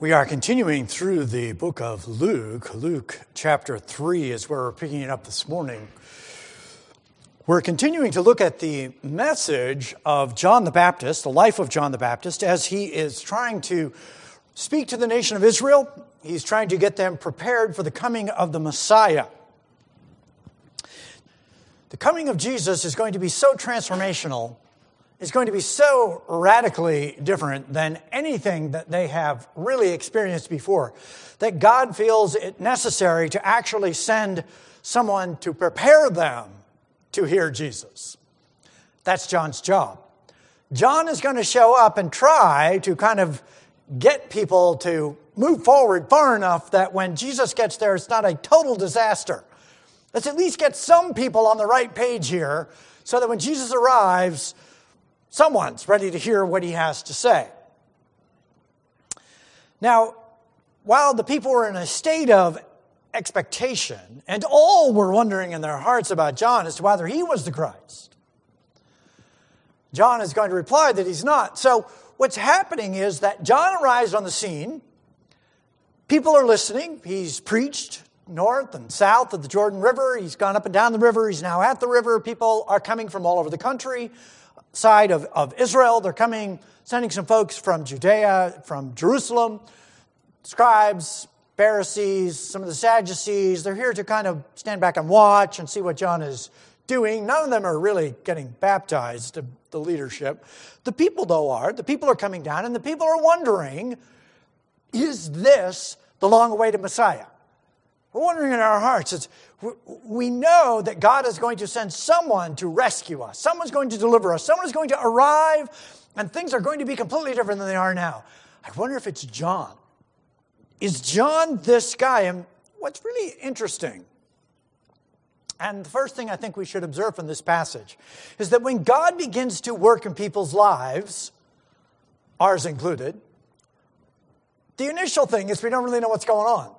We are continuing through the book of Luke. Luke chapter 3 is where we're picking it up this morning. We're continuing to look at the message of John the Baptist, the life of John the Baptist, as he is trying to speak to the nation of Israel. He's trying to get them prepared for the coming of the Messiah. The coming of Jesus is going to be so transformational. It's going to be so radically different than anything that they have really experienced before, that God feels it necessary to actually send someone to prepare them to hear Jesus. That's John's job. John is going to show up and try to kind of get people to move forward far enough that when Jesus gets there, it's not a total disaster. Let's at least get some people on the right page here so that when Jesus arrives, someone's ready to hear what he has to say. Now, while the people were in a state of expectation, and all were wondering in their hearts about John as to whether he was the Christ, John is going to reply that he's not. So what's happening is that John arrives on the scene. People are listening. He's preached north and south of the Jordan River. He's gone up and down the river. He's now at the river. People are coming from all over the country. Side of Israel. They're coming, sending some folks from Judea, from Jerusalem, scribes, Pharisees, some of the Sadducees. They're here to kind of stand back and watch and see what John is doing. None of them are really getting baptized, the leadership. The people, though, are. The people are coming down, and the people are wondering, is this the long-awaited Messiah? We're wondering in our hearts. We know that God is going to send someone to rescue us. Someone's going to deliver us. Someone is going to arrive, and things are going to be completely different than they are now. I wonder if it's John. Is John this guy? And what's really interesting, and the first thing I think we should observe from this passage, is that when God begins to work in people's lives, ours included, the initial thing is we don't really know what's going on.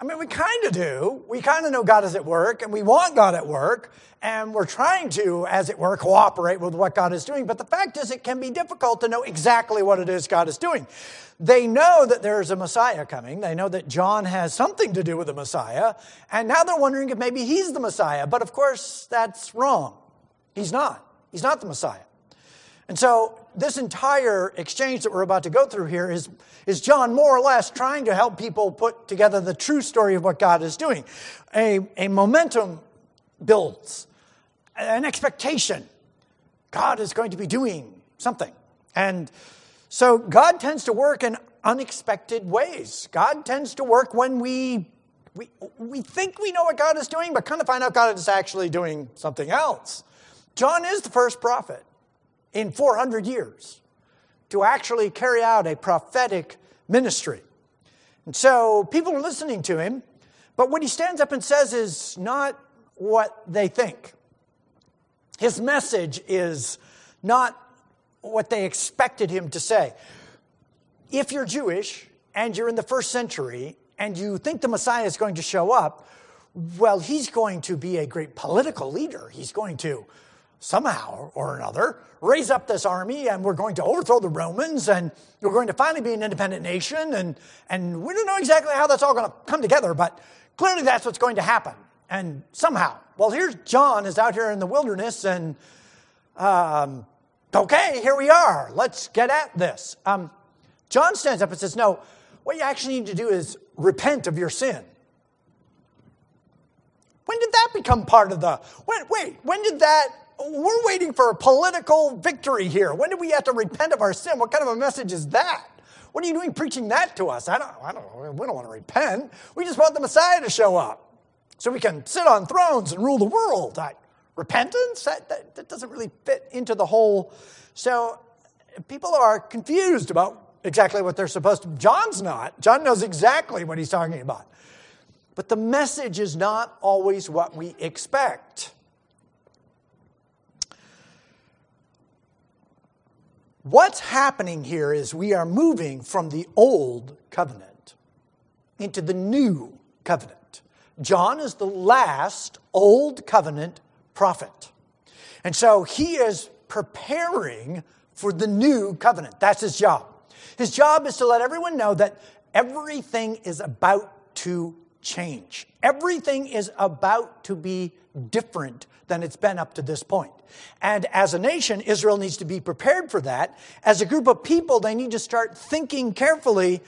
I mean, we kind of do. We kind of know God is at work, and we want God at work, and we're trying to, as it were, cooperate with what God is doing. But the fact is, it can be difficult to know exactly what it is God is doing. They know that there is a Messiah coming. They know that John has something to do with the Messiah, and now they're wondering if maybe he's the Messiah. But of course, that's wrong. He's not. He's not the Messiah. And so this entire exchange that we're about to go through here is John more or less trying to help people put together the true story of what God is doing. A momentum builds, an expectation. God is going to be doing something. And so God tends to work in unexpected ways. God tends to work when we think we know what God is doing, but kind of find out God is actually doing something else. John is the first prophet in 400 years, to actually carry out a prophetic ministry. And so people are listening to him, but what he stands up and says is not what they think. His message is not what they expected him to say. If you're Jewish and you're in the first century and you think the Messiah is going to show up, well, he's going to be a great political leader. He's going to somehow or another, raise up this army, and we're going to overthrow the Romans, and we're going to finally be an independent nation, and we don't know exactly how that's all going to come together, but clearly that's what's going to happen. And somehow, well, here's John is out here in the wilderness, and okay, here we are. Let's get at this. John stands up and says, no, what you actually need to do is repent of your sin. When did that become part of the... When did that... We're waiting for a political victory here. When do we have to repent of our sin? What kind of a message is that? What are you doing preaching that to us? I don't know. We don't want to repent. We just want the Messiah to show up so we can sit on thrones and rule the world. Repentance? That doesn't really fit into the whole. So people are confused about exactly what they're supposed to. John's not. John knows exactly what he's talking about. But the message is not always what we expect. What's happening here is we are moving from the old covenant into the new covenant. John is the last old covenant prophet. And so he is preparing for the new covenant. That's his job. His job is to let everyone know that everything is about to change. Everything is about to be different than it's been up to this point. And as a nation, Israel needs to be prepared for that. As a group of people, they need to start thinking carefully.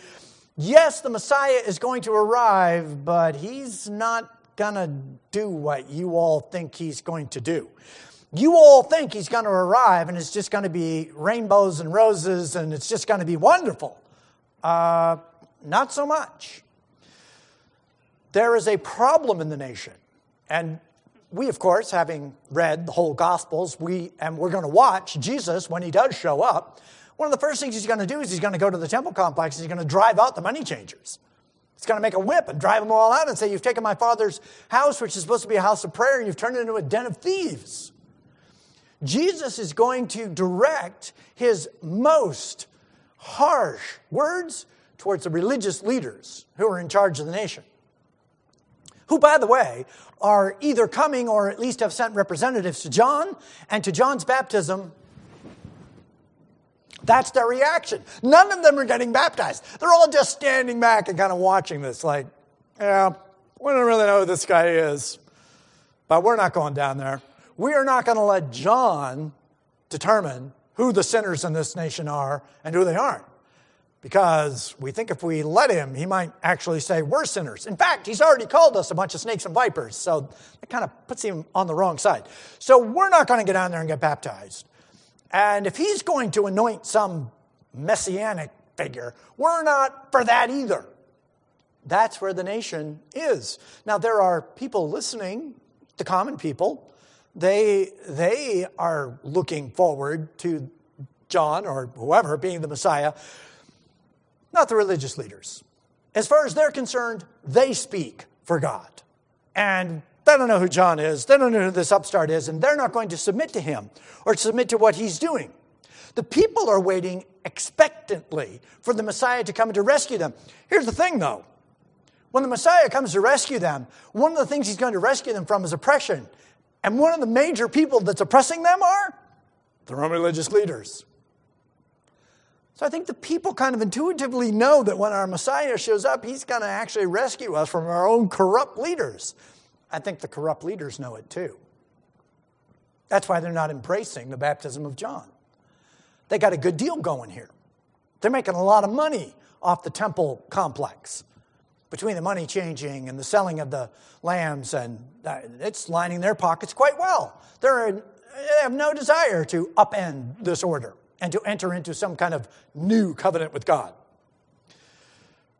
Yes, the Messiah is going to arrive, but he's not going to do what you all think he's going to do. You all think he's going to arrive and it's just going to be rainbows and roses and it's just going to be wonderful. Not so much. There is a problem in the nation. And we, of course, having read the whole Gospels, we're going to watch Jesus when he does show up. One of the first things he's going to do is he's going to go to the temple complex and he's going to drive out the money changers. He's going to make a whip and drive them all out and say, "You've taken my Father's house, which is supposed to be a house of prayer, and you've turned it into a den of thieves." Jesus is going to direct his most harsh words towards the religious leaders who are in charge of the nation, who, by the way, are either coming or at least have sent representatives to John, and to John's baptism, that's their reaction. None of them are getting baptized. They're all just standing back and kind of watching this like, yeah, we don't really know who this guy is, but we're not going down there. We are not going to let John determine who the sinners in this nation are and who they aren't, because we think if we let him, he might actually say we're sinners. In fact, he's already called us a bunch of snakes and vipers, so that kind of puts him on the wrong side. So we're not going to get down there and get baptized. And if he's going to anoint some messianic figure, we're not for that either. That's where the nation is. Now, there are people listening, the common people. They are looking forward to John or whoever being the Messiah, not the religious leaders. As far as they're concerned, they speak for God. And they don't know who John is. They don't know who this upstart is. And they're not going to submit to him or submit to what he's doing. The people are waiting expectantly for the Messiah to come to rescue them. Here's the thing, though. When the Messiah comes to rescue them, one of the things he's going to rescue them from is oppression. And one of the major people that's oppressing them are the Roman religious leaders. So I think the people kind of intuitively know that when our Messiah shows up, he's going to actually rescue us from our own corrupt leaders. I think the corrupt leaders know it too. That's why they're not embracing the baptism of John. They got a good deal going here. They're making a lot of money off the temple complex. Between the money changing and the selling of the lambs, and it's lining their pockets quite well. They have no desire to upend this order and to enter into some kind of new covenant with God.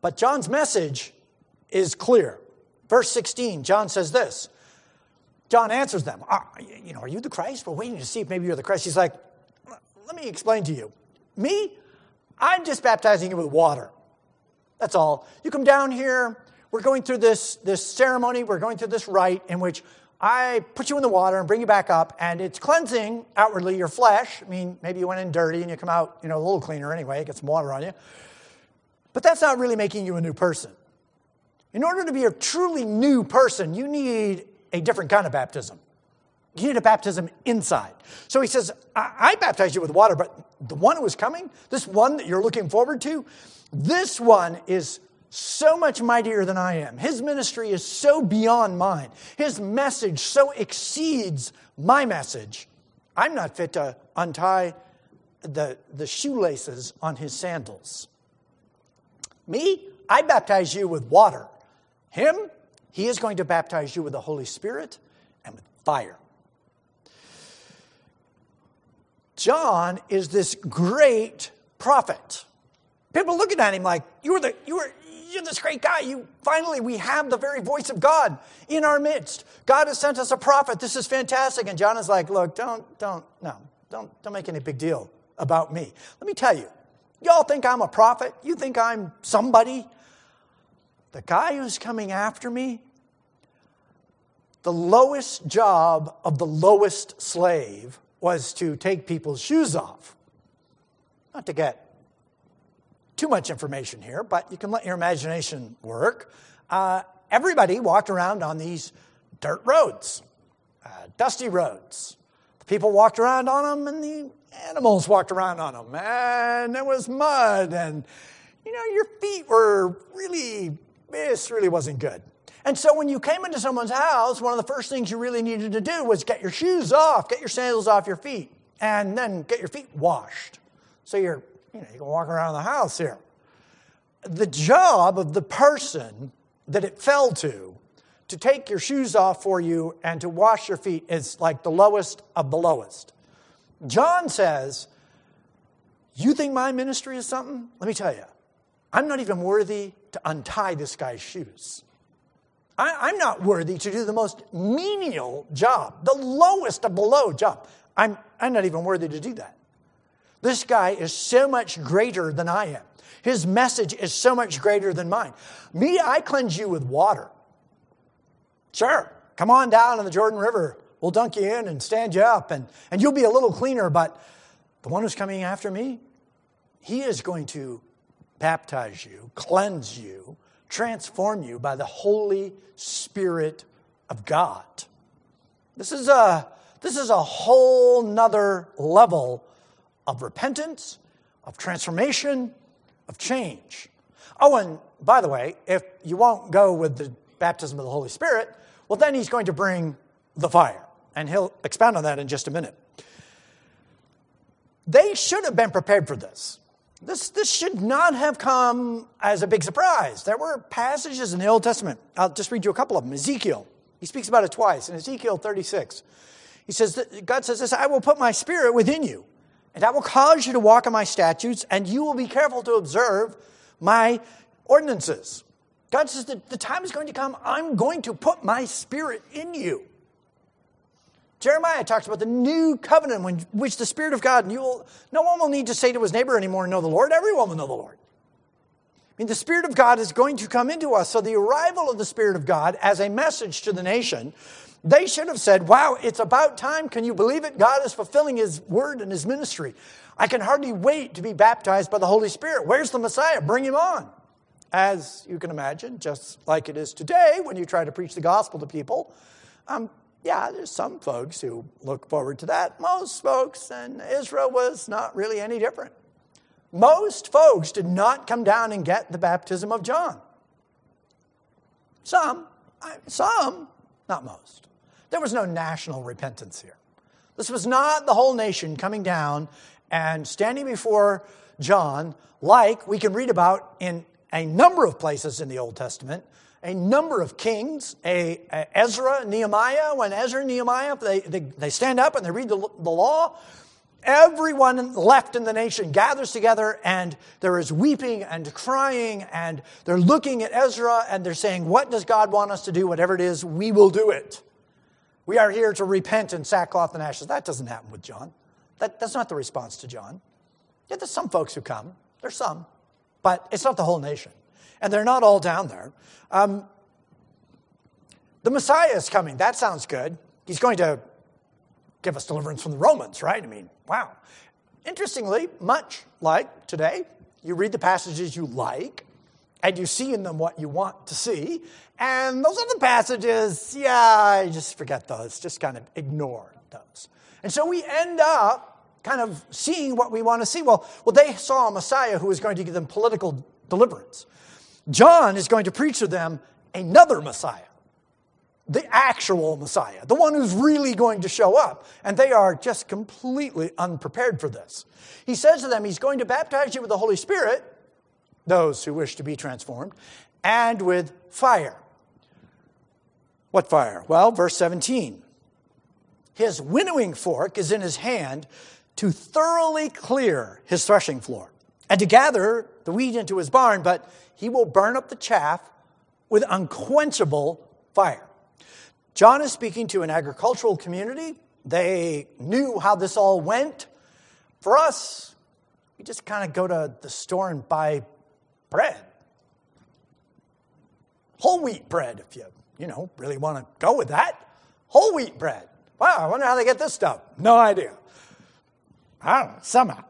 But John's message is clear. Verse 16, John says this. John answers them, "Are you the Christ? We're waiting to see if maybe you're the Christ." He's like, "Let me explain to you. Me, I'm just baptizing you with water. That's all. You come down here, we're going through this ceremony, we're going through this rite in which I put you in the water and bring you back up, and it's cleansing outwardly your flesh. I mean, maybe you went in dirty and you come out, a little cleaner anyway, get some water on you. But that's not really making you a new person. In order to be a truly new person, you need a different kind of baptism. You need a baptism inside." So he says, I baptize you with water, but the one who is coming, this one that you're looking forward to, this one is so much mightier than I am. His ministry is so beyond mine. His message so exceeds my message. I'm not fit to untie the shoelaces on his sandals. Me, I baptize you with water. Him, he is going to baptize you with the Holy Spirit and with fire. John is this great prophet. People looking at him like, you're this great guy. Finally, we have the very voice of God in our midst. God has sent us a prophet. This is fantastic. And John is like, "Look, don't make any big deal about me. Let me tell you, y'all think I'm a prophet. You think I'm somebody. The guy who's coming after me, the lowest job of the lowest slave was to take people's shoes off." Not to get too much information here, but you can let your imagination work. Everybody walked around on these dirt roads, dusty roads. People walked around on them, and the animals walked around on them. And there was mud, and, you know, your feet were really, this really wasn't good. And so when you came into someone's house, one of the first things you really needed to do was get your shoes off, get your sandals off your feet, and then get your feet washed. So you can walk around the house here. The job of the person that it fell to take your shoes off for you and to wash your feet is like the lowest of the lowest. John says, you think my ministry is something? Let me tell you, I'm not even worthy to untie this guy's shoes. I'm not worthy to do the most menial job, the lowest of the low job. I'm not even worthy to do that. This guy is so much greater than I am. His message is so much greater than mine. Me, I cleanse you with water. Sure, come on down to the Jordan River. We'll dunk you in and stand you up, and you'll be a little cleaner, but the one who's coming after me, he is going to baptize you, cleanse you, transform you by the Holy Spirit of God. This is a whole nother level of repentance, of transformation, of change. Oh, and by the way, if you won't go with the baptism of the Holy Spirit, well, then he's going to bring the fire, and he'll expound on that in just a minute. They should have been prepared for this. This should not have come as a big surprise. There were passages in the Old Testament. I'll just read you a couple of them. Ezekiel, he speaks about it twice. In Ezekiel 36, he says, God says this, I will put my spirit within you, and I will cause you to walk in my statutes, and you will be careful to observe my ordinances. God says that the time is going to come, I'm going to put my spirit in you. Jeremiah talks about the new covenant in which the Spirit of God, and no one will need to say to his neighbor anymore, know the Lord. Everyone will know the Lord. I mean, the Spirit of God is going to come into us. So the arrival of the Spirit of God as a message to the nation, they should have said, wow, it's about time. Can you believe it? God is fulfilling his word and his ministry. I can hardly wait to be baptized by the Holy Spirit. Where's the Messiah? Bring him on. As you can imagine, just like it is today when you try to preach the gospel to people, yeah, there's some folks who look forward to that. Most folks, and Israel was not really any different. Most folks did not come down and get the baptism of John. Some, not most. There was no national repentance here. This was not the whole nation coming down and standing before John, like we can read about in a number of places in the Old Testament. A number of kings, Ezra, Nehemiah. When Ezra and Nehemiah, they stand up and they read the law, everyone left in the nation gathers together, and there is weeping and crying, and they're looking at Ezra and they're saying, what does God want us to do? Whatever it is, we will do it. We are here to repent in sackcloth and ashes. That doesn't happen with John. That's not the response to John. Yeah, there's some folks who come. There's some. But it's not the whole nation. And they're not all down there. The Messiah is coming. That sounds good. He's going to give us deliverance from the Romans, right? I mean, wow. Interestingly, much like today, you read the passages you like, and you see in them what you want to see. And those other passages, yeah, I just forget those. Just kind of ignore those. And so we end up kind of seeing what we want to see. Well, they saw a Messiah who was going to give them political deliverance. John is going to preach to them another Messiah, the actual Messiah, the one who's really going to show up. And they are just completely unprepared for this. He says to them, he's going to baptize you with the Holy Spirit, those who wish to be transformed, and with fire. What fire? Well, verse 17. His winnowing fork is in his hand to thoroughly clear his threshing floor and to gather the wheat into his barn, but he will burn up the chaff with unquenchable fire. John is speaking to an agricultural community. They knew how this all went. For us, we just kind of go to the store and buy bread. Whole wheat bread, if you really want to go with that. Whole wheat bread. Wow, I wonder how they get this stuff. No idea. I don't know, somehow.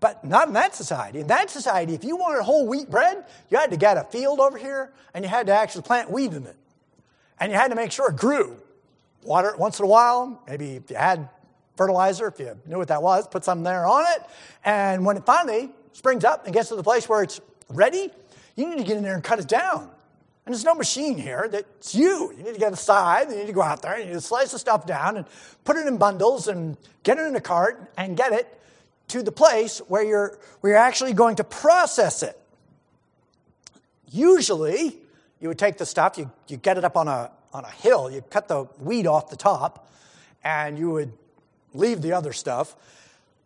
But not in that society. In that society, if you wanted whole wheat bread, you had to get a field over here, and you had to actually plant wheat in it. And you had to make sure it grew. Water it once in a while. Maybe if you had fertilizer, if you knew what that was, put some there on it. And when it finally springs up and gets to the place where it's ready, you need to get in there and cut it down. And there's no machine here. That's you. You need to get a scythe. You need to go out there. You need to slice the stuff down and put it in bundles and get it in a cart and get it to the place where you're actually going to process it. Usually, you would take the stuff, you get it up on a hill, you cut the weed off the top, and you would leave the other stuff,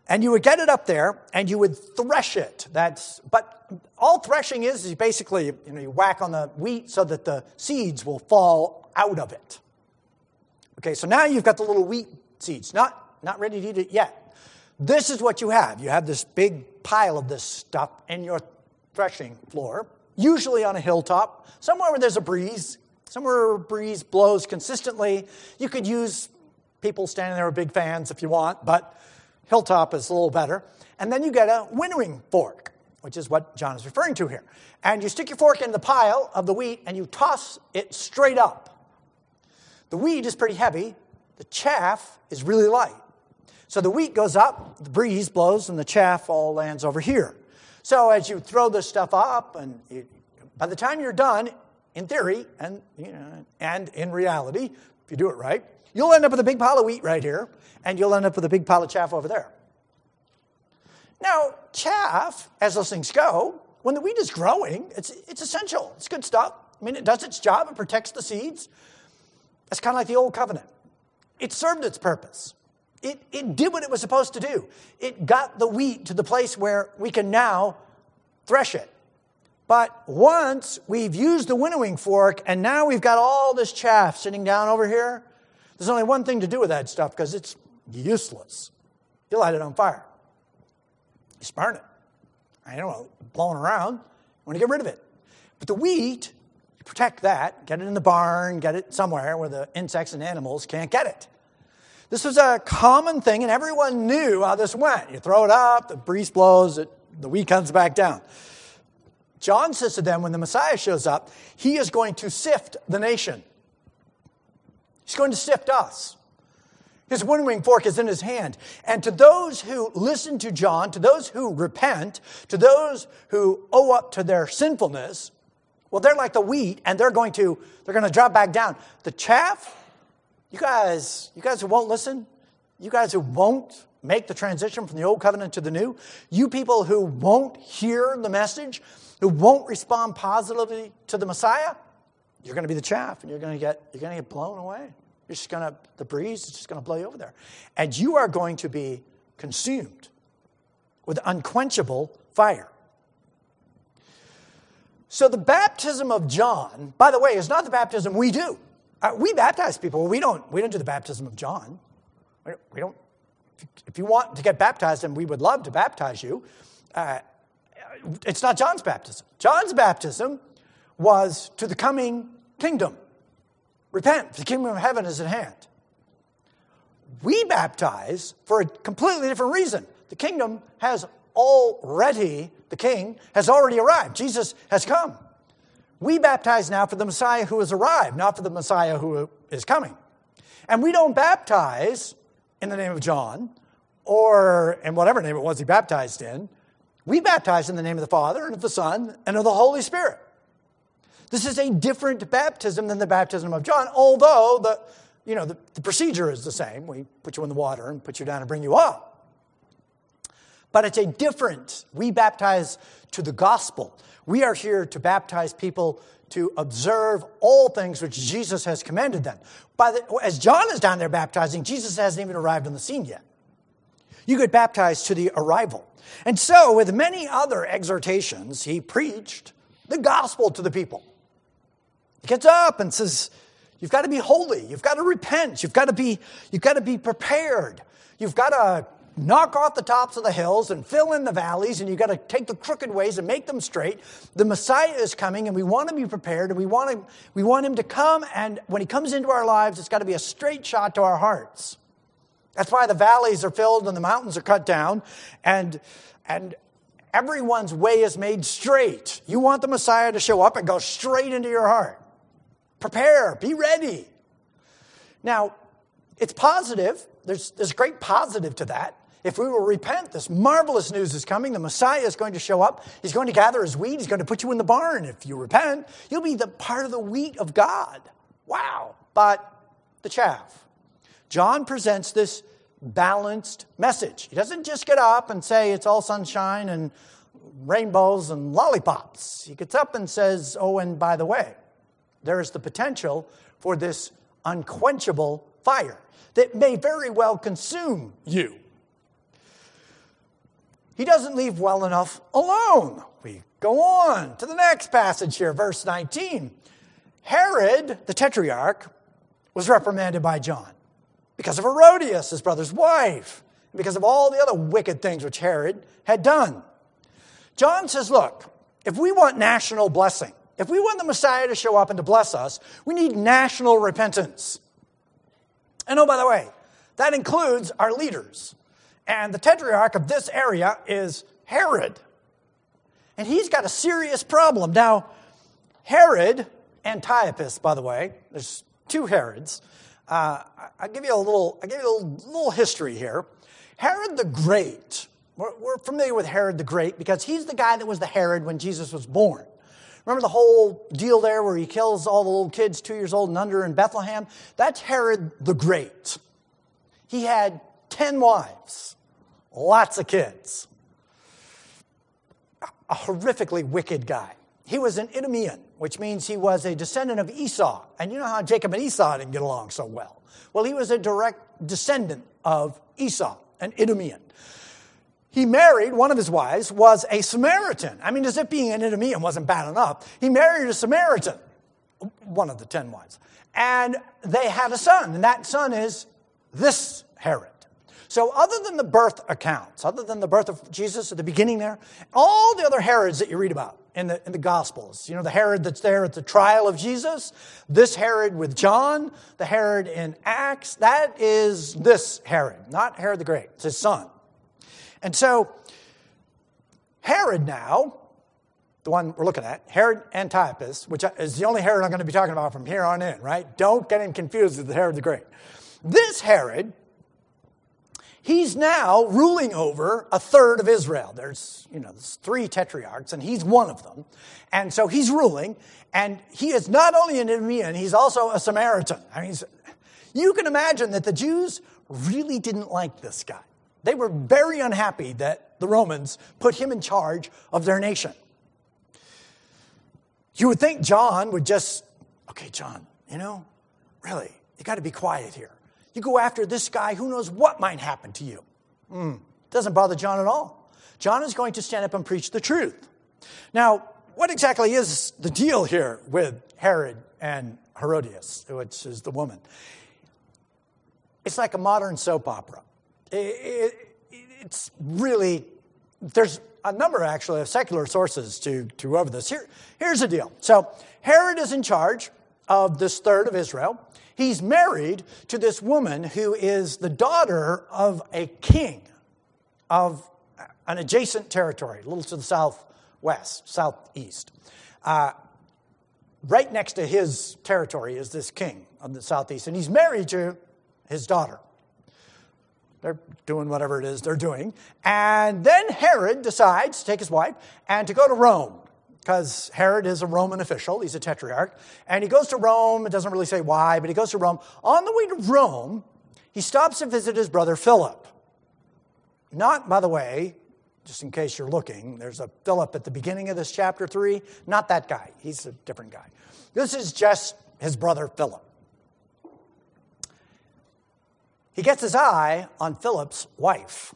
and you would get it up there, and you would thresh it. But all threshing is basically, you whack on the wheat so that the seeds will fall out of it. Okay, so now you've got the little wheat seeds, not ready to eat it yet. This is what you have. You have this big pile of this stuff in your threshing floor, usually on a hilltop, somewhere where there's a breeze, somewhere a breeze blows consistently. You could use people standing there with big fans if you want, but hilltop is a little better. And then you get a winnowing fork, which is what John is referring to here. And you stick your fork in the pile of the wheat, and you toss it straight up. The wheat is pretty heavy. The chaff is really light. So the wheat goes up, the breeze blows, and the chaff all lands over here. So as you throw this stuff up, and by the time you're done, in theory and in reality, if you do it right, you'll end up with a big pile of wheat right here, and you'll end up with a big pile of chaff over there. Now, chaff, as those things go, when the wheat is growing, it's essential. It's good stuff. I mean, it does its job. It protects the seeds. It's kind of like the Old Covenant. It served its purpose. It did what it was supposed to do. It got the wheat to the place where we can now thresh it. But once we've used the winnowing fork, and now we've got all this chaff sitting down over here, there's only one thing to do with that stuff, because it's useless. You light it on fire. You burn it. I don't know, blowing around. You want to get rid of it. But the wheat, you protect that, get it in the barn, get it somewhere where the insects and animals can't get it. This was a common thing, and everyone knew how this went. You throw it up, the breeze blows, the wheat comes back down. John says to them, when the Messiah shows up, he is going to sift the nation. He's going to sift us. His winnowing fork is in his hand. And to those who listen to John, to those who repent, to those who owe up to their sinfulness, well, they're like the wheat, and they're going to drop back down. The chaff, you guys who won't listen, you guys who won't make the transition from the Old Covenant to the New, you people who won't hear the message, who won't respond positively to the Messiah, you're going to be the chaff, and you're going to get blown away. The breeze is just going to blow you over there. And you are going to be consumed with unquenchable fire. So the baptism of John, by the way, is not the baptism we do. We baptize people. We don't do the baptism of John. We don't. If you want to get baptized, and we would love to baptize you, it's not John's baptism. John's baptism was to the coming kingdom. Repent, for the kingdom of heaven is at hand. We baptize for a completely different reason. The kingdom has already, the king has already arrived. Jesus has come. We baptize now for the Messiah who has arrived, not for the Messiah who is coming. And we don't baptize in the name of John or in whatever name it was he baptized in. We baptize in the name of the Father and of the Son and of the Holy Spirit. This is a different baptism than the baptism of John, although the procedure is the same. We put you in the water and put you down and bring you up. But it's a different. We baptize to the gospel. We are here to baptize people to observe all things which Jesus has commanded them. As John is down there baptizing, Jesus hasn't even arrived on the scene yet. You get baptized to the arrival. And so, with many other exhortations, he preached the gospel to the people. He gets up and says, you've got to be holy. You've got to repent. You've got to be prepared. You've got to knock off the tops of the hills and fill in the valleys, and you've got to take the crooked ways and make them straight. The Messiah is coming, and we want to be prepared, and we want him to come, and when he comes into our lives, it's got to be a straight shot to our hearts. That's why the valleys are filled and the mountains are cut down, and everyone's way is made straight. You want the Messiah to show up and go straight into your heart. Prepare, be ready. Now, it's positive there's great positive to that. If we will repent, this marvelous news is coming. The Messiah is going to show up. He's going to gather his wheat. He's going to put you in the barn. If you repent, you'll be the part of the wheat of God. Wow. But the chaff. John presents this balanced message. He doesn't just get up and say it's all sunshine and rainbows and lollipops. He gets up and says, oh, and by the way, there is the potential for this unquenchable fire that may very well consume you. He doesn't leave well enough alone. We go on to the next passage here, verse 19. Herod, the tetrarch, was reprimanded by John because of Herodias, his brother's wife, and because of all the other wicked things which Herod had done. John says, look, if we want national blessing, if we want the Messiah to show up and to bless us, we need national repentance. And oh, by the way, that includes our leaders. And the tetrarch of this area is Herod. And he's got a serious problem. Now, Herod Antipas, by the way, there's two Herods. I'll give you a little history here. Herod the Great. We're familiar with Herod the Great because he's the guy that was the Herod when Jesus was born. Remember the whole deal there where he kills all the little kids 2 years old and under in Bethlehem? That's Herod the Great. He had 10 wives, lots of kids. A horrifically wicked guy. He was an Idumean, which means he was a descendant of Esau. And you know how Jacob and Esau didn't get along so well. Well, he was a direct descendant of Esau, an Idumean. He married, one of his wives was a Samaritan. I mean, as if being an Idumean wasn't bad enough. He married a Samaritan, one of the 10 wives. And they had a son, and that son is this Herod. So other than the birth accounts, other than the birth of Jesus at the beginning there, all the other Herods that you read about in the Gospels, you know, the Herod that's there at the trial of Jesus, this Herod with John, the Herod in Acts, that is this Herod, not Herod the Great. It's his son. And so Herod now, the one we're looking at, Herod Antipas, which is the only Herod I'm going to be talking about from here on in, right? Don't get him confused with Herod the Great. This Herod, he's now ruling over a third of Israel. There's three tetrarchs, and he's one of them. And so he's ruling, and he is not only an Idumean, he's also a Samaritan. I mean, you can imagine that the Jews really didn't like this guy. They were very unhappy that the Romans put him in charge of their nation. You would think John would just, okay, John, really, you got to be quiet here. You go after this guy, who knows what might happen to you. Doesn't bother John at all. John is going to stand up and preach the truth. Now, what exactly is the deal here with Herod and Herodias, which is the woman? It's like a modern soap opera. It's really, there's a number actually of secular sources to over this. Here's the deal. So Herod is in charge of this third of Israel. He's married to this woman who is the daughter of a king of an adjacent territory, a little to the southeast. Right next to his territory is this king of the southeast, and he's married to his daughter. They're doing whatever it is they're doing. And then Herod decides to take his wife and to go to Rome, because Herod is a Roman official. He's a tetrarch. And he goes to Rome. It doesn't really say why, but he goes to Rome. On the way to Rome, he stops to visit his brother Philip. Not, by the way, just in case you're looking, there's a Philip at the beginning of this chapter 3. Not that guy. He's a different guy. This is just his brother Philip. He gets his eye on Philip's wife.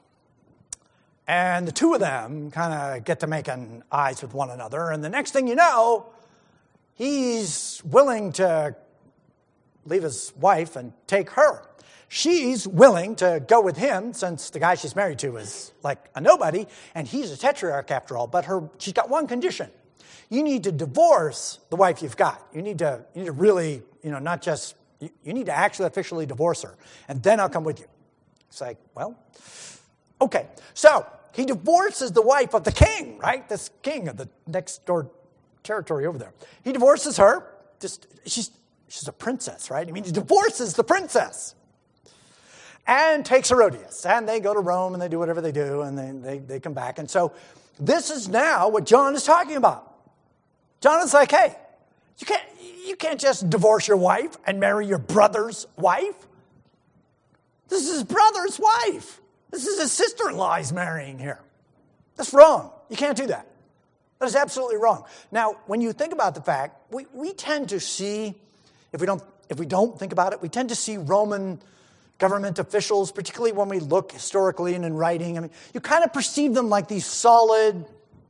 And the two of them kind of get to making eyes with one another. And the next thing you know, he's willing to leave his wife and take her. She's willing to go with him since the guy she's married to is like a nobody. And he's a tetrarch after all. But she's got one condition. You need to divorce the wife you've got. You need to really, not just... You need to actually officially divorce her, and then I'll come with you. It's like, well, okay. So he divorces the wife of the king, right? This king of the next door territory over there. He divorces her. She's a princess, right? I mean, he divorces the princess. and takes Herodias. And they go to Rome, and they do whatever they do, and they come back. And so this is now what John is talking about. John is like, hey, you can't just divorce your wife and marry your brother's wife. This is his brother's wife. This is his sister-in-law he's marrying here. That's wrong. You can't do that. That is absolutely wrong. Now, when you think about the fact, we tend to see, if we don't think about it, we tend to see Roman government officials, particularly when we look historically and in writing. I mean, you kind of perceive them like these solid,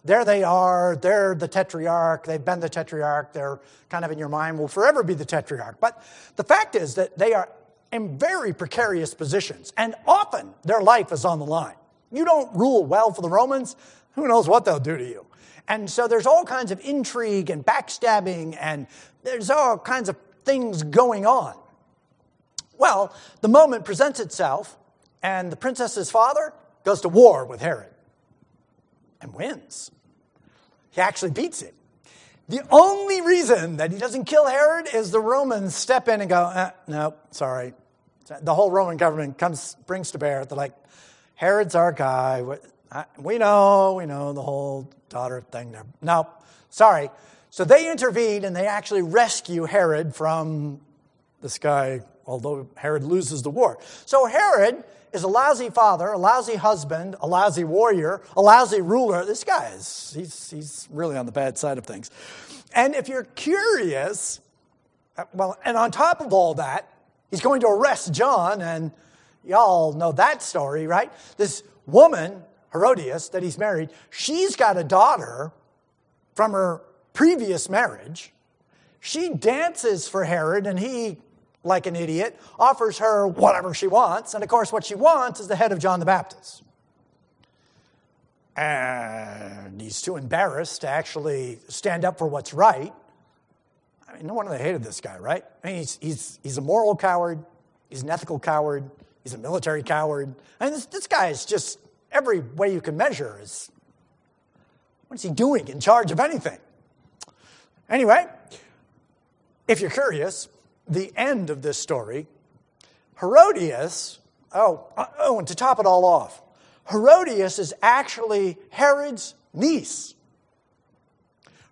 there they are, they're the tetrarch, they've been the tetrarch, they're kind of in your mind, will forever be the tetrarch. But the fact is that they are in very precarious positions, and often their life is on the line. You don't rule well for the Romans, who knows what they'll do to you. And so there's all kinds of intrigue and backstabbing, and there's all kinds of things going on. Well, the moment presents itself, and the princess's father goes to war with Herod and wins. He actually beats him. The only reason that he doesn't kill Herod is the Romans step in and go, no, sorry. The whole Roman government brings to bear. They're like, Herod's our guy. We know the whole daughter thing there. No, sorry. So they intervene, and they actually rescue Herod from this guy, although Herod loses the war. So Herod is a lousy father, a lousy husband, a lousy warrior, a lousy ruler. This guy is, he's really on the bad side of things. And if you're curious, well, and on top of all that, he's going to arrest John, and y'all know that story, right? This woman, Herodias, that he's married, she's got a daughter from her previous marriage. She dances for Herod, and he, like an idiot, offers her whatever she wants. And, of course, what she wants is the head of John the Baptist. And he's too embarrassed to actually stand up for what's right. I mean, no wonder they hated this guy, right? I mean, he's a moral coward. He's an ethical coward. He's a military coward. I mean, this guy is just, every way you can measure is, what is he doing in charge of anything? Anyway, if you're curious, the end of this story, Herodias, and to top it all off, Herodias is actually Herod's niece.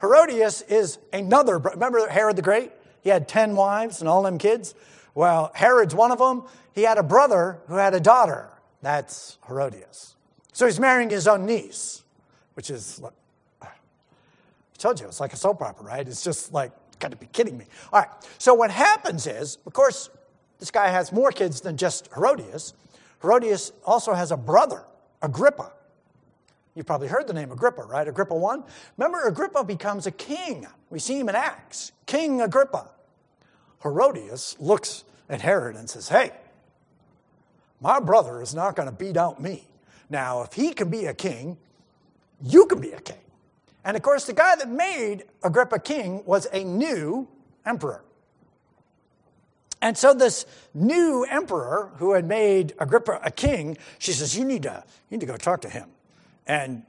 Herodias is another, remember Herod the Great? He had 10 wives and all them kids. Well, Herod's one of them. He had a brother who had a daughter. That's Herodias. So he's marrying his own niece, which is, look, I told you, it's like a soap opera, right? It's just like, got to be kidding me. All right, so what happens is, of course, this guy has more kids than just Herodias. Herodias also has a brother, Agrippa. You've probably heard the name Agrippa, right? Agrippa 1. Remember, Agrippa becomes a king. We see him in Acts, King Agrippa. Herodias looks at Herod and says, hey, my brother is not going to beat out me. Now, if he can be a king, you can be a king. And, of course, the guy that made Agrippa king was a new emperor. And so this new emperor who had made Agrippa a king, she says, you need to go talk to him. And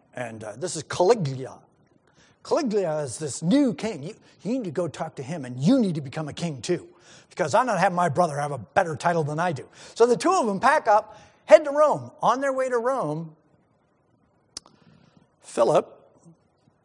this is Caligula. Caligula is this new king. You need to go talk to him, and you need to become a king too, because I'm not having my brother have a better title than I do. So the two of them pack up, head to Rome. On their way to Rome, Philip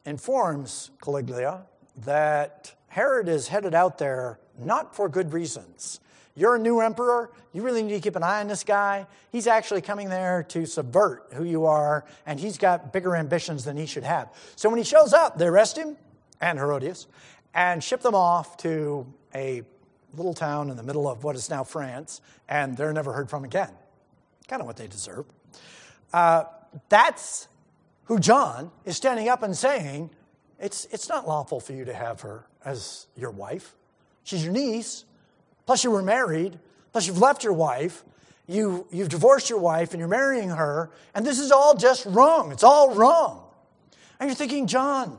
informs Caligula that Herod is headed out there not for good reasons. You're a new emperor. You really need to keep an eye on this guy. He's actually coming there to subvert who you are, and he's got bigger ambitions than he should have. So when he shows up, they arrest him and Herodias and ship them off to a little town in the middle of what is now France, and they're never heard from again. Kind of what they deserve. That's who John is standing up and saying, it's not lawful for you to have her as your wife. She's your niece. Plus you were married. Plus you've left your wife. You've divorced your wife and you're marrying her. And this is all just wrong. It's all wrong. And you're thinking, John,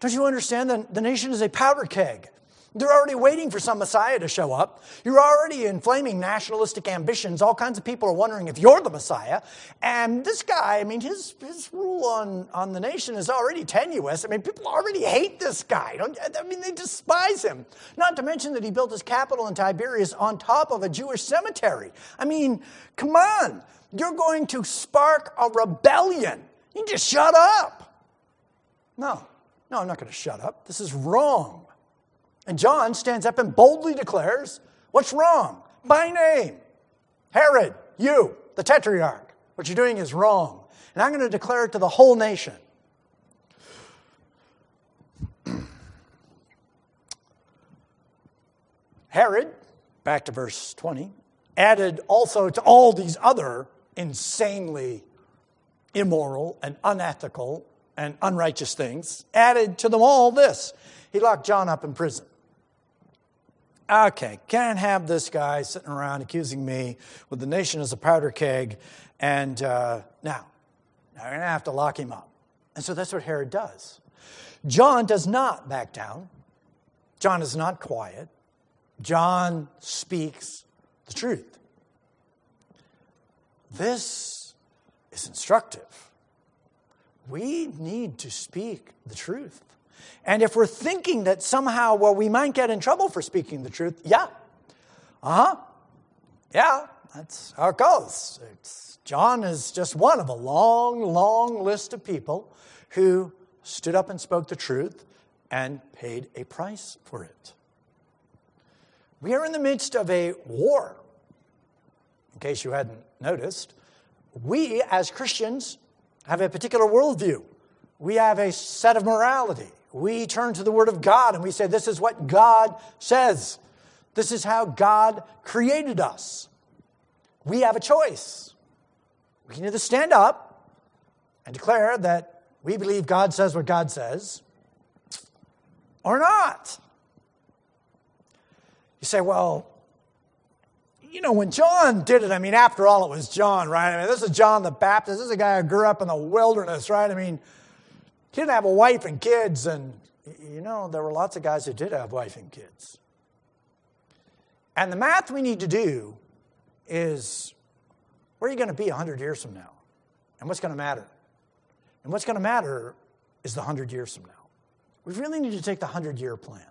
don't you understand that the nation is a powder keg? They're already waiting for some Messiah to show up. You're already inflaming nationalistic ambitions. All kinds of people are wondering if you're the Messiah. And this guy, I mean, his rule on the nation is already tenuous. I mean, people already hate this guy. They despise him. Not to mention that he built his capital in Tiberias on top of a Jewish cemetery. I mean, come on. You're going to spark a rebellion. You just shut up. No, I'm not going to shut up. This is wrong. And John stands up and boldly declares, what's wrong? By name. Herod, you, the tetrarch, what you're doing is wrong. And I'm going to declare it to the whole nation. Herod, back to verse 20, added also to all these other insanely immoral and unethical and unrighteous things, added to them all this. He locked John up in prison. Okay, can't have this guy sitting around accusing me with the nation as a powder keg, and now we're going to have to lock him up. And so that's what Herod does. John does not back down. John is not quiet. John speaks the truth. This is instructive. We need to speak the truth. And if we're thinking that somehow, well, we might get in trouble for speaking the truth, that's how it goes. John is just one of a long, long list of people who stood up and spoke the truth and paid a price for it. We are in the midst of a war. In case you hadn't noticed, we as Christians have a particular worldview. We have a set of morality. We turn to the Word of God and we say, this is what God says. This is how God created us. We have a choice. We can either stand up and declare that we believe God says what God says, or not. You say, well, you know, when John did it, I mean, after all, it was John, right? I mean, this is John the Baptist. This is a guy who grew up in the wilderness, right? I mean, he didn't have a wife and kids, and, you know, there were lots of guys who did have wife and kids. And the math we need to do is, where are you going to be 100 years from now? And what's going to matter? And what's going to matter is the 100 years from now. We really need to take the 100-year plan.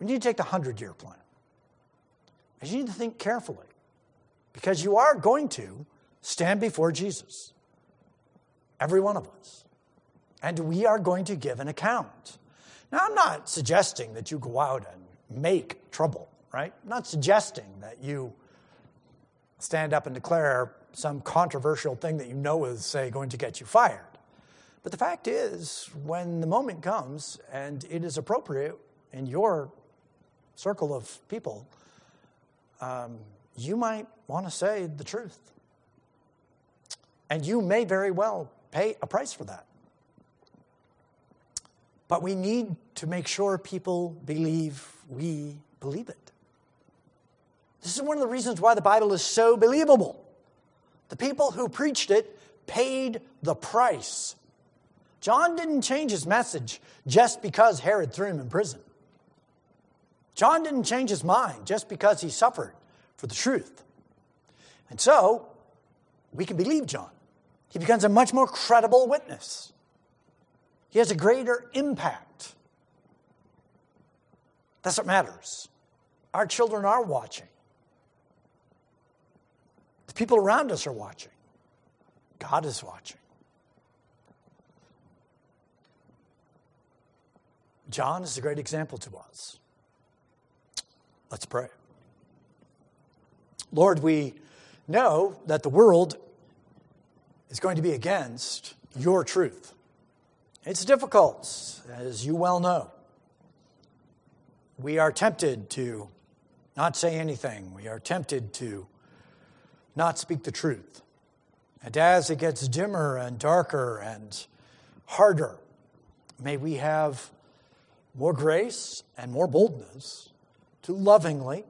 We need to take the 100-year plan. And you need to think carefully, because you are going to stand before Jesus. Every one of us. And we are going to give an account. Now, I'm not suggesting that you go out and make trouble, right? I'm not suggesting that you stand up and declare some controversial thing that you know is, say, going to get you fired. But the fact is, when the moment comes and it is appropriate in your circle of people, you might want to say the truth. And you may very well pay a price for that. But we need to make sure people believe we believe it. This is one of the reasons why the Bible is so believable. The people who preached it paid the price. John didn't change his message just because Herod threw him in prison. John didn't change his mind just because he suffered for the truth. And so, we can believe John. He becomes a much more credible witness. He has a greater impact. That's what matters. Our children are watching. The people around us are watching. God is watching. John is a great example to us. Let's pray. Lord, we know that the world is going to be against your truth. It's difficult, as you well know. We are tempted to not say anything. We are tempted to not speak the truth. And as it gets dimmer and darker and harder, may we have more grace and more boldness to lovingly,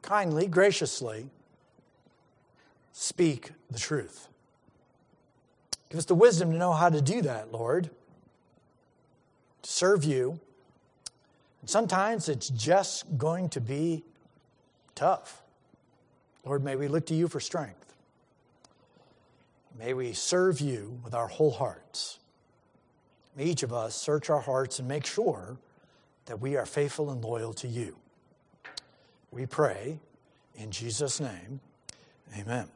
kindly, graciously speak the truth. Give us the wisdom to know how to do that, Lord, to serve you Sometimes it's just going to be tough. Lord, may we look to you for strength. May we serve you with our whole hearts. May each of us search our hearts and make sure that we are faithful and loyal to you. We pray in Jesus' name, amen.